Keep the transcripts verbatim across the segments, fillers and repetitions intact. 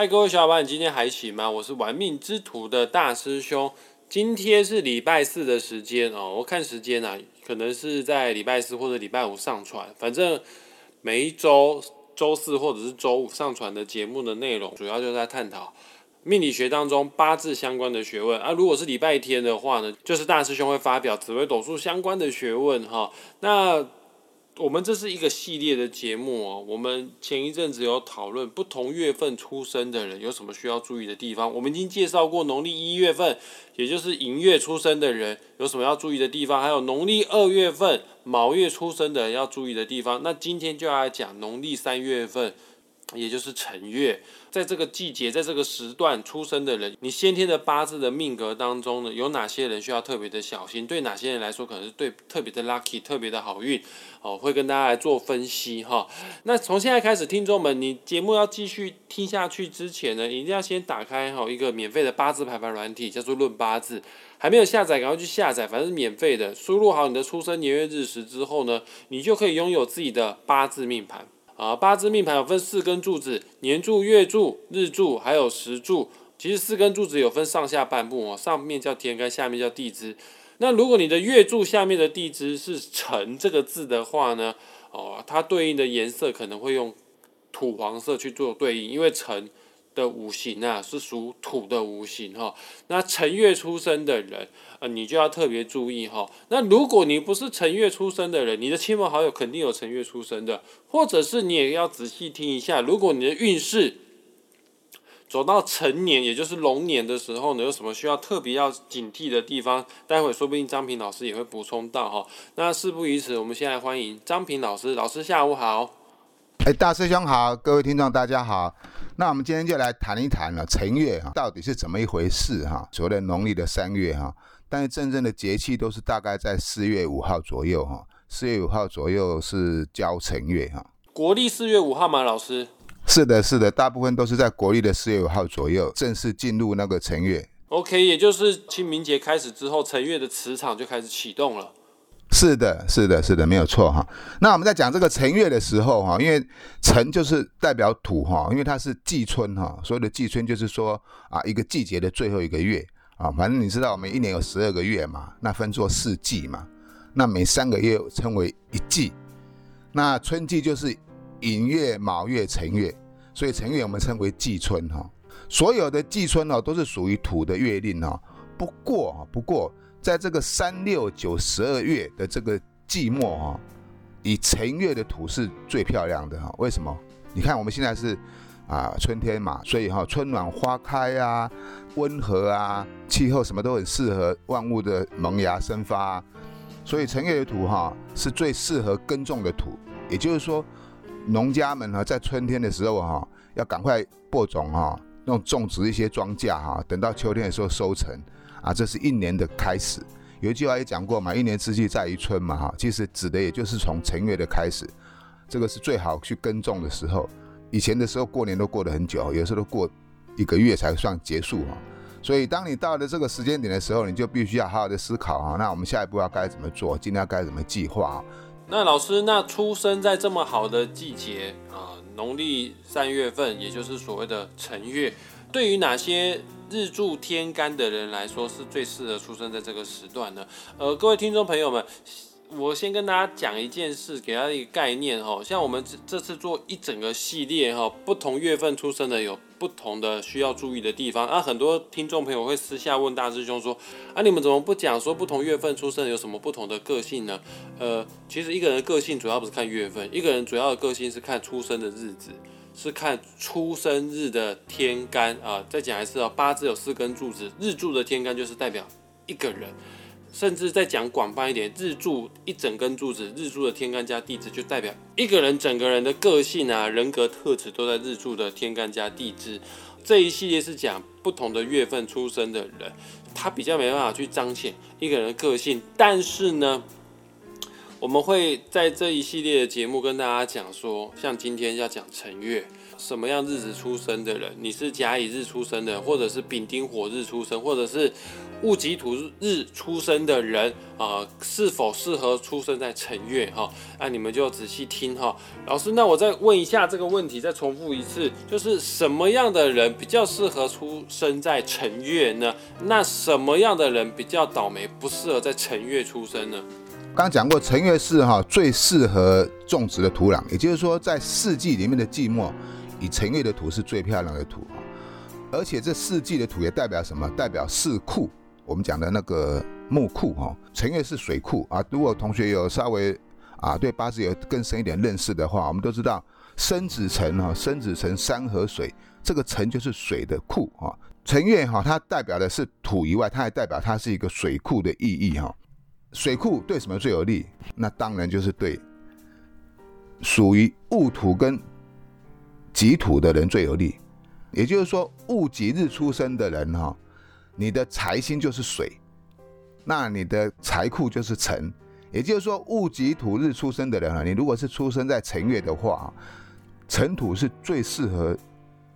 嗨，各位小伙伴，你今天还行吗？我是玩命之徒的大师兄。今天是礼拜四的时间哦，我看时间啊，可能是在礼拜四或者礼拜五上传。反正每一周周四或者是周五上传的节目的内容，主要就是在探讨命理学当中八字相关的学问啊。如果是礼拜天的话呢，就是大师兄会发表紫微斗数相关的学问哈、哦。那我们这是一个系列的节目哦，我们前一阵子有讨论不同月份出生的人有什么需要注意的地方，我们已经介绍过农历一月份，也就是寅月出生的人有什么要注意的地方，还有农历二月份卯月出生的人要注意的地方。那今天就要来讲农历三月份，也就是辰月，在这个季节，在这个时段出生的人，你先天的八字的命格当中呢，有哪些人需要特别的小心？对哪些人来说可能是对特别的 lucky， 特别的好运。哦，会跟大家来做分析哈。那从现在开始，听众们，你节目要继续听下去之前呢，一定要先打开哈一个免费的八字排盘软体，叫做论八字。还没有下载，赶快去下载，反正是免费的。输入好你的出生年月日时之后呢，你就可以拥有自己的八字命盘啊。八字命盘有分四根柱子，年柱、月柱、日柱，还有时柱。其实四根柱子有分上下半部哦，上面叫天干，下面叫地支。那如果你的月柱下面的地支是辰这个字的话呢，哦，它对应的颜色可能会用土黄色去做对应，因为辰的五行啊是属土的五行哈、哦。那辰月出生的人，呃，你就要特别注意哈、哦。那如果你不是辰月出生的人，你的亲朋好友肯定有辰月出生的，或者是你也要仔细听一下，如果你的运势走到辰年，也就是龙年的时候呢，有什么需要特别要警惕的地方？待会说不定张平老师也会补充到哈。那事不宜迟，我们先来欢迎张平老师。老师下午好。哎，大师兄好，各位听众大家好。那我们今天就来谈一谈了，辰月到底是怎么一回事哈？所谓的农历的三月哈，但是真正的节气都是大概在四月五号左右哈。四月五号左右是交辰月哈。国历四月五号吗？老师？是的，是的，大部分都是在国历的四月五号左右正式进入那个辰月。OK， 也就是清明节开始之后，辰月的磁场就开始启动了。是的，是的，是的，没有错哈。那我们在讲这个辰月的时候哈，因为辰就是代表土哈，因为它是季春哈，所谓的季春就是说啊，一个季节的最后一个月啊，反正你知道我们一年有十二个月嘛，那分作四季嘛，那每三个月称为一季。那春季就是寅月、卯月、辰月，所以辰月我们称为季春哈。所有的季春哦，都是属于土的月令哦。不过不过，在这个三六九十二月的这个季末哦，以辰月的土是最漂亮的哈。为什么？你看我们现在是啊春天嘛，所以哈春暖花开啊，温和啊，气候什么都很适合万物的萌芽生发啊。所以辰月的土哈是最适合耕种的土，也就是说，农家们在春天的时候要赶快播种，用种植一些庄稼，等到秋天的时候收成啊，这是一年的开始。有一句话也讲过嘛，一年之计在于春嘛，其实指的也就是从辰月的开始，这个是最好去耕种的时候。以前的时候过年都过得很久，有时候都过一个月才算结束，所以当你到了这个时间点的时候，你就必须要好好的思考，那我们下一步要该怎么做，今天要该怎么计划。那老师，那出生在这么好的季节啊，农历三月份，也就是所谓的辰月，对于哪些日柱天干的人来说是最适合出生在这个时段呢？呃，各位听众朋友们，我先跟大家讲一件事，给大家一个概念哦。像我们这次做一整个系列哈、哦，不同月份出生的有不同的需要注意的地方啊。很多听众朋友会私下问大师兄说，啊，你们怎么不讲说不同月份出生有什么不同的个性呢？呃，其实一个人的个性主要不是看月份，一个人主要的个性是看出生的日子，是看出生日的天干啊、呃。再讲一次哦，八字有四根柱子，日柱的天干就是代表一个人，甚至再讲广泛一点，日柱一整根柱子，日柱的天干加地支就代表一个人整个人的个性啊、人格特质都在日柱的天干加地支。这一系列是讲不同的月份出生的人，他比较没办法去彰显一个人的个性，但是呢，我们会在这一系列的节目跟大家讲说，像今天要讲辰月，什么样日子出生的人，你是甲乙日出生的人，或者是丙丁火日出生，或者是戊己土日出生的人啊、呃，是否适合出生在辰月哈、哦？那你们就仔细听哈、哦。老师，那我再问一下这个问题，再重复一次，就是什么样的人比较适合出生在辰月呢？那什么样的人比较倒霉，不适合在辰月出生呢？刚讲过，辰月是最适合种植的土壤，也就是说，在四季里面的季末，以辰月的土是最漂亮的土，而且这四季的土也代表什么？代表四库，我们讲的那个木库哈。辰月是水库啊。如果同学有稍微啊对八字有更深一点认识的话，我们都知道申子辰哈，申子辰山河水，这个辰就是水的库哈。辰月哈，它代表的是土以外，它还代表它是一个水库的意义哈。水库对什么最有利？那当然就是对属于戊土跟己土的人最有利。也就是说，戊己日出生的人、哦、你的财星就是水，那你的财库就是辰。也就是说，戊己土日出生的人，你如果是出生在辰月的话，辰土是最适合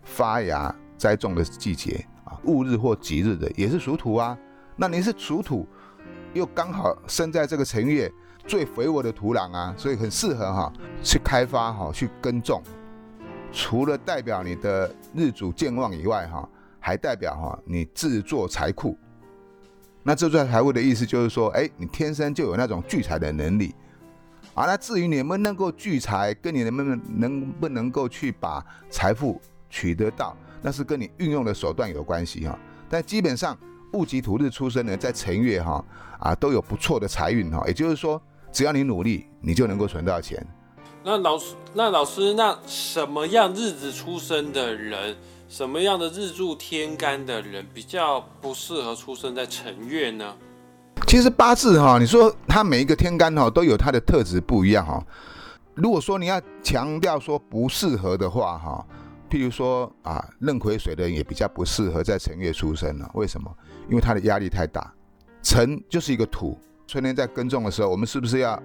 发芽栽种的季节啊。戊日或己日的也是属土啊，那你是属土。又刚好生在这个辰月最肥沃的土壤啊，所以很适合哈去开发哈去耕种。除了代表你的日主健旺以外哈，还代表哈你自作财库。那自作财库的意思就是说，哎，你天生就有那种聚财的能力啊。那至于你们能够聚财，跟你们能不能够去把财富取得到，那是跟你运用的手段有关系哈。但基本上，戊己土日出生的在辰月哈啊都有不错的财运哈，也就是说，只要你努力，你就能够存到钱。那老师，那老师，那什么样日子出生的人，什么样的日柱天干的人比较不适合出生在辰月呢？其实八字哈，你说它每一个天干哈都有它的特质不一样哈。如果说你要强调说不适合的话哈。譬如说啊，壬癸水的人也比较不适合在辰月出生了、啊。为什么？因为他的压力太大。辰就是一个土，春天在耕种的时候，我们是不是要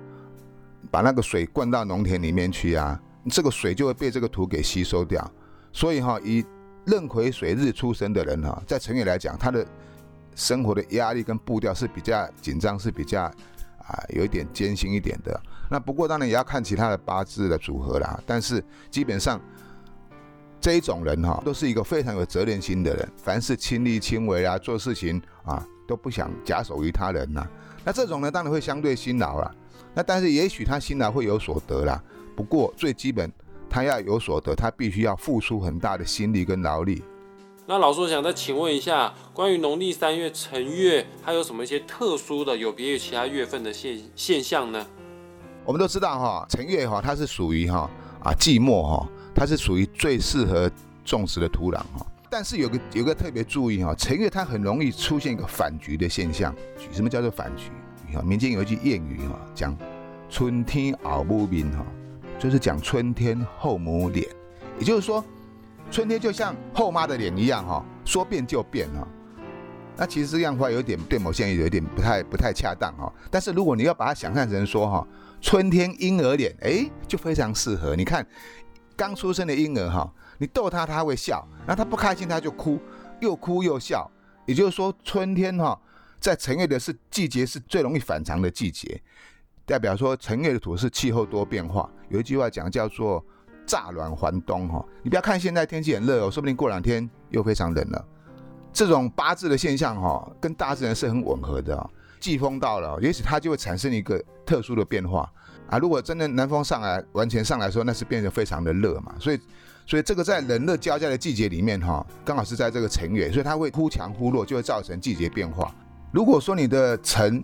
把那个水灌到农田里面去啊？这个水就会被这个土给吸收掉。所以哈、啊，以壬癸水日出生的人哈、啊，在辰月来讲，他的生活的压力跟步调是比较紧张，是比较啊有一点艰辛一点的。那不过当然也要看其他的八字的组合啦，但是基本上。这一种人、哦、都是一个非常有责任心的人，凡事亲力亲为啊，做事情啊都不想假手于他人呐、啊。那这种人当然会相对辛劳啦，那但是也许他辛劳会有所得啦。不过最基本，他要有所得，他必须要付出很大的心力跟劳力。那老师，我想再请问一下，关于农历三月辰月，它有什么一些特殊的、有别于其他月份的 现, 现象呢？我们都知道哈、哦，辰月哈、哦，它是属于哈啊季末哈、哦。它是属于最适合种植的土壤哈，但是有个有个特别注意哈，辰月它很容易出现一个反局的现象。什么叫做反局？民间有一句谚语哈，讲春天后母面哈，就是讲春天后母脸，也就是说，春天就像后妈的脸一样哈，说变就变哈。那其实这样的话有点对某些人有点不太不太恰当哈。但是如果你要把它想象成说哈，春天婴儿脸，哎、欸，就非常适合。你看。刚出生的婴儿哈，你逗他他会笑，那他不开心他就哭，又哭又笑。也就是说，春天哈，在辰月的是季节是最容易反常的季节，代表说辰月的土是气候多变化。有一句话讲叫做“乍暖还冬”哈，你不要看现在天气很热哦，说不定过两天又非常冷了。这种八字的现象哈，跟大自然是很吻合的哦。季风到了，也许它就会产生一个特殊的变化。啊，如果真的南风上来，完全上来说，那是变得非常的热嘛，所以，所以这个在冷热交加的季节里面哈，刚好是在这个辰月，所以它会忽强忽弱，就会造成季节变化。如果说你的辰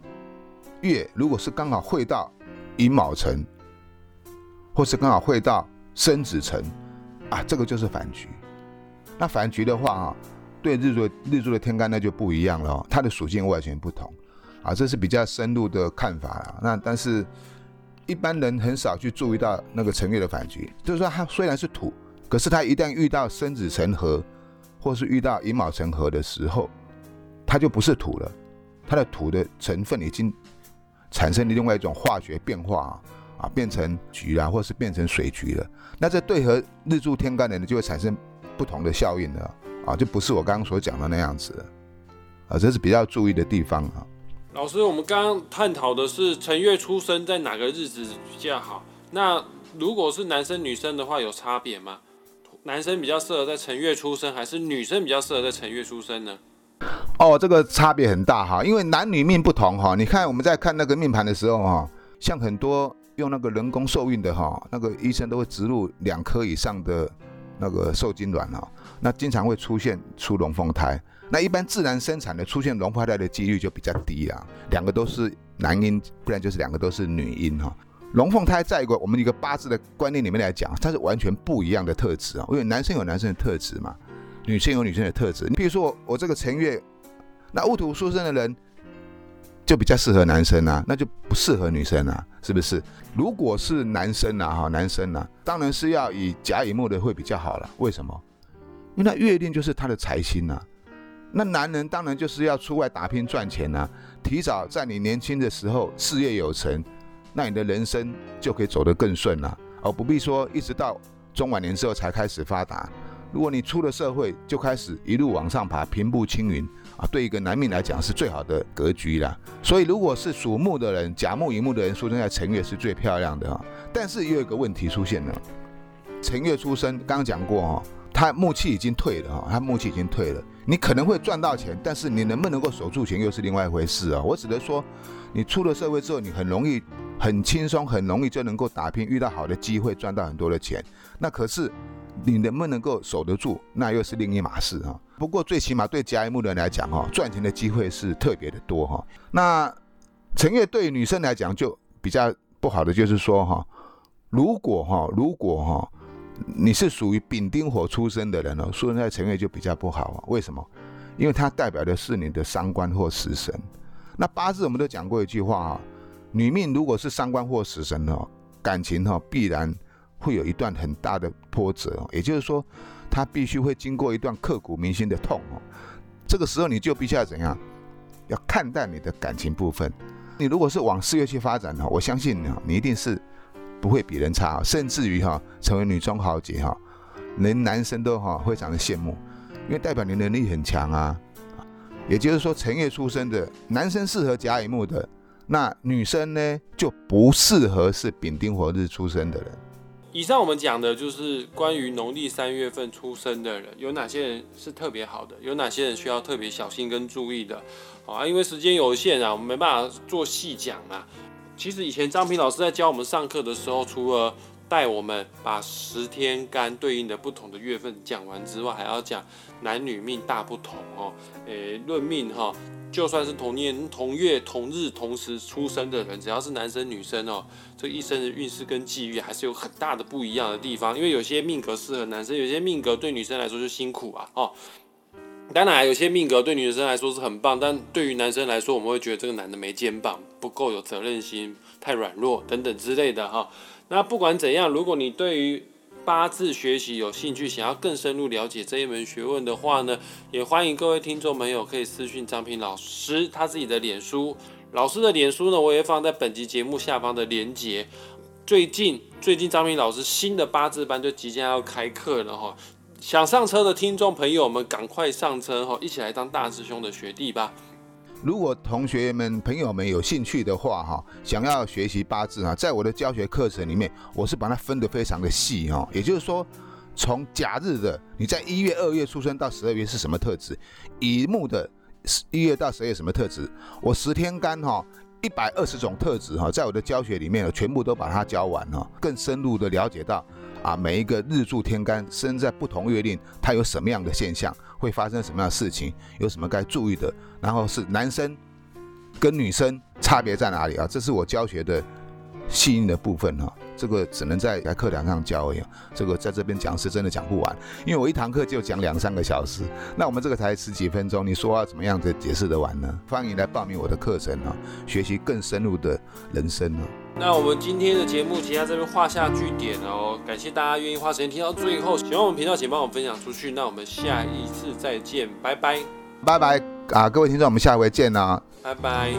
月如果是刚好会到寅卯辰，或是刚好会到申子辰，啊，这个就是反局。那反局的话啊，对日柱日柱的天干那就不一样了、哦，它的属性完全不同，啊，这是比较深入的看法啦。那但是。一般人很少去注意到那个辰月的反局，就是说它虽然是土，可是它一旦遇到申子辰合，或是遇到寅卯辰合的时候，它就不是土了，它的土的成分已经产生了另外一种化学变化、啊，啊，变成局啊，或是变成水局了。那这对和日柱天干的人就会产生不同的效应了啊，就不是我刚刚所讲的那样子了啊，这是比较注意的地方啊。老师，我们刚刚探讨的是辰月出生在哪个日子比较好，那如果是男生女生的话有差别吗？男生比较适合在辰月出生，还是女生比较适合在辰月出生呢？哦，这个差别很大哈，因为男女命不同哈。你看我们在看那个命盘的时候哈，像很多用那个人工受孕的哈，那个医生都会植入两颗以上的那个受精卵哈，那经常会出现出龙凤胎。那一般自然生产的出现龙凤胎的几率就比较低啦，两个都是男婴，不然就是两个都是女婴哈。龙凤胎在一个我们一个八字的观念里面来讲，它是完全不一样的特质啊，因为男生有男生的特质嘛，女生有女生的特质。你比如说 我, 我这个辰月，那戊土出生的人就比较适合男生啊，那就不适合女生啊，是不是？如果是男生啊，男生啊，当然是要以甲乙木的会比较好了。为什么？因为那月令就是他的财星啊。那男人当然就是要出外打拼赚钱啊，提早在你年轻的时候事业有成。那你的人生就可以走得更顺了，而不必说一直到中晚年之后才开始发达。如果你出了社会就开始一路往上爬，平步青云啊，对一个男命来讲是最好的格局啦。所以如果是属木的人，甲木乙木的人出生在辰月是最漂亮的、哦、但是也有一个问题出现了，辰月出生刚刚讲过、哦、他木气已经退了、哦、他木气已经退了，你可能会赚到钱，但是你能不能够守住钱又是另外一回事、哦、我只能说你出了社会之后，你很容易很轻松很容易就能够打拼，遇到好的机会赚到很多的钱，那可是你能不能够守得住那又是另一码事、哦、不过最起码对甲乙木的人来讲、哦、赚钱的机会是特别的多、哦、那辰月对女生来讲就比较不好的就是说、哦、如果、哦、如果、哦、你是属于丙丁火出生的人、哦、出生在辰月就比较不好、哦、为什么？因为它代表的是你的伤官或食神。那八字我们都讲过一句话、哦，女命如果是伤官或食神、哦、感情、哦、必然会有一段很大的波折、哦、也就是说她必须会经过一段刻骨铭心的痛、哦、这个时候你就必须要怎样，要看待你的感情部分。你如果是往事业去发展、哦、我相信、哦、你一定是不会比人差、哦、甚至于、哦、成为女中豪杰、哦、连男生都、哦、非常的羡慕，因为代表你能力很强啊。也就是说辰月出生的男生适合甲乙木的，那女生呢就不适合是丙丁火日出生的人。以上我们讲的就是关于农历三月份出生的人，有哪些人是特别好的，有哪些人需要特别小心跟注意的、啊、因为时间有限啊，我们没办法做细讲啊。其实以前张平老师在教我们上课的时候，除了带我们把十天干对应的不同的月份讲完之外，还要讲男女命大不同哦。诶，论命哈、哦，就算是同年同月同日同时出生的人，只要是男生女生哦，这一生的运势跟际遇还是有很大的不一样的地方。因为有些命格适合男生，有些命格对女生来说就辛苦啊哦。当然，有些命格对女生来说是很棒，但对于男生来说，我们会觉得这个男的没肩膀，不够有责任心，太软弱等等之类的哈、哦。那不管怎样，如果你对于八字学习有兴趣，想要更深入了解这一门学问的话呢，也欢迎各位听众朋友可以私讯张平老师他自己的脸书，老师的脸书呢，我也放在本集节目下方的连结。最近最近张平老师新的八字班就即将要开课了哈，想上车的听众朋友们赶快上车哈，一起来当大师兄的学弟吧。如果同学们朋友们有兴趣的话，想要学习八字，在我的教学课程里面我是把它分得非常的细，也就是说从甲日的你在一月二月出生到十二月是什么特质，乙木的一月到十二月什么特质，我十天干一百二十种特质在我的教学里面全部都把它教完，更深入的了解到啊，每一个日柱天干生在不同月令，它有什么样的现象，会发生什么样的事情，有什么该注意的，然后是男生跟女生差别在哪里啊？这是我教学的细腻的部分哈、啊，这个只能在课堂上教而已、啊，这个在这边讲是真的讲不完，因为我一堂课就讲两三个小时，那我们这个才十几分钟，你说要怎么样子解释得完呢？欢迎来报名我的课程啊，学习更深入的人生啊。那我们今天的节目就到这边画下句点哦，感谢大家愿意花时间听到最后，喜欢我们频道请帮我们分享出去，那我们下一次再见，拜拜，拜拜啊，各位听众，我们下回见啊，拜拜。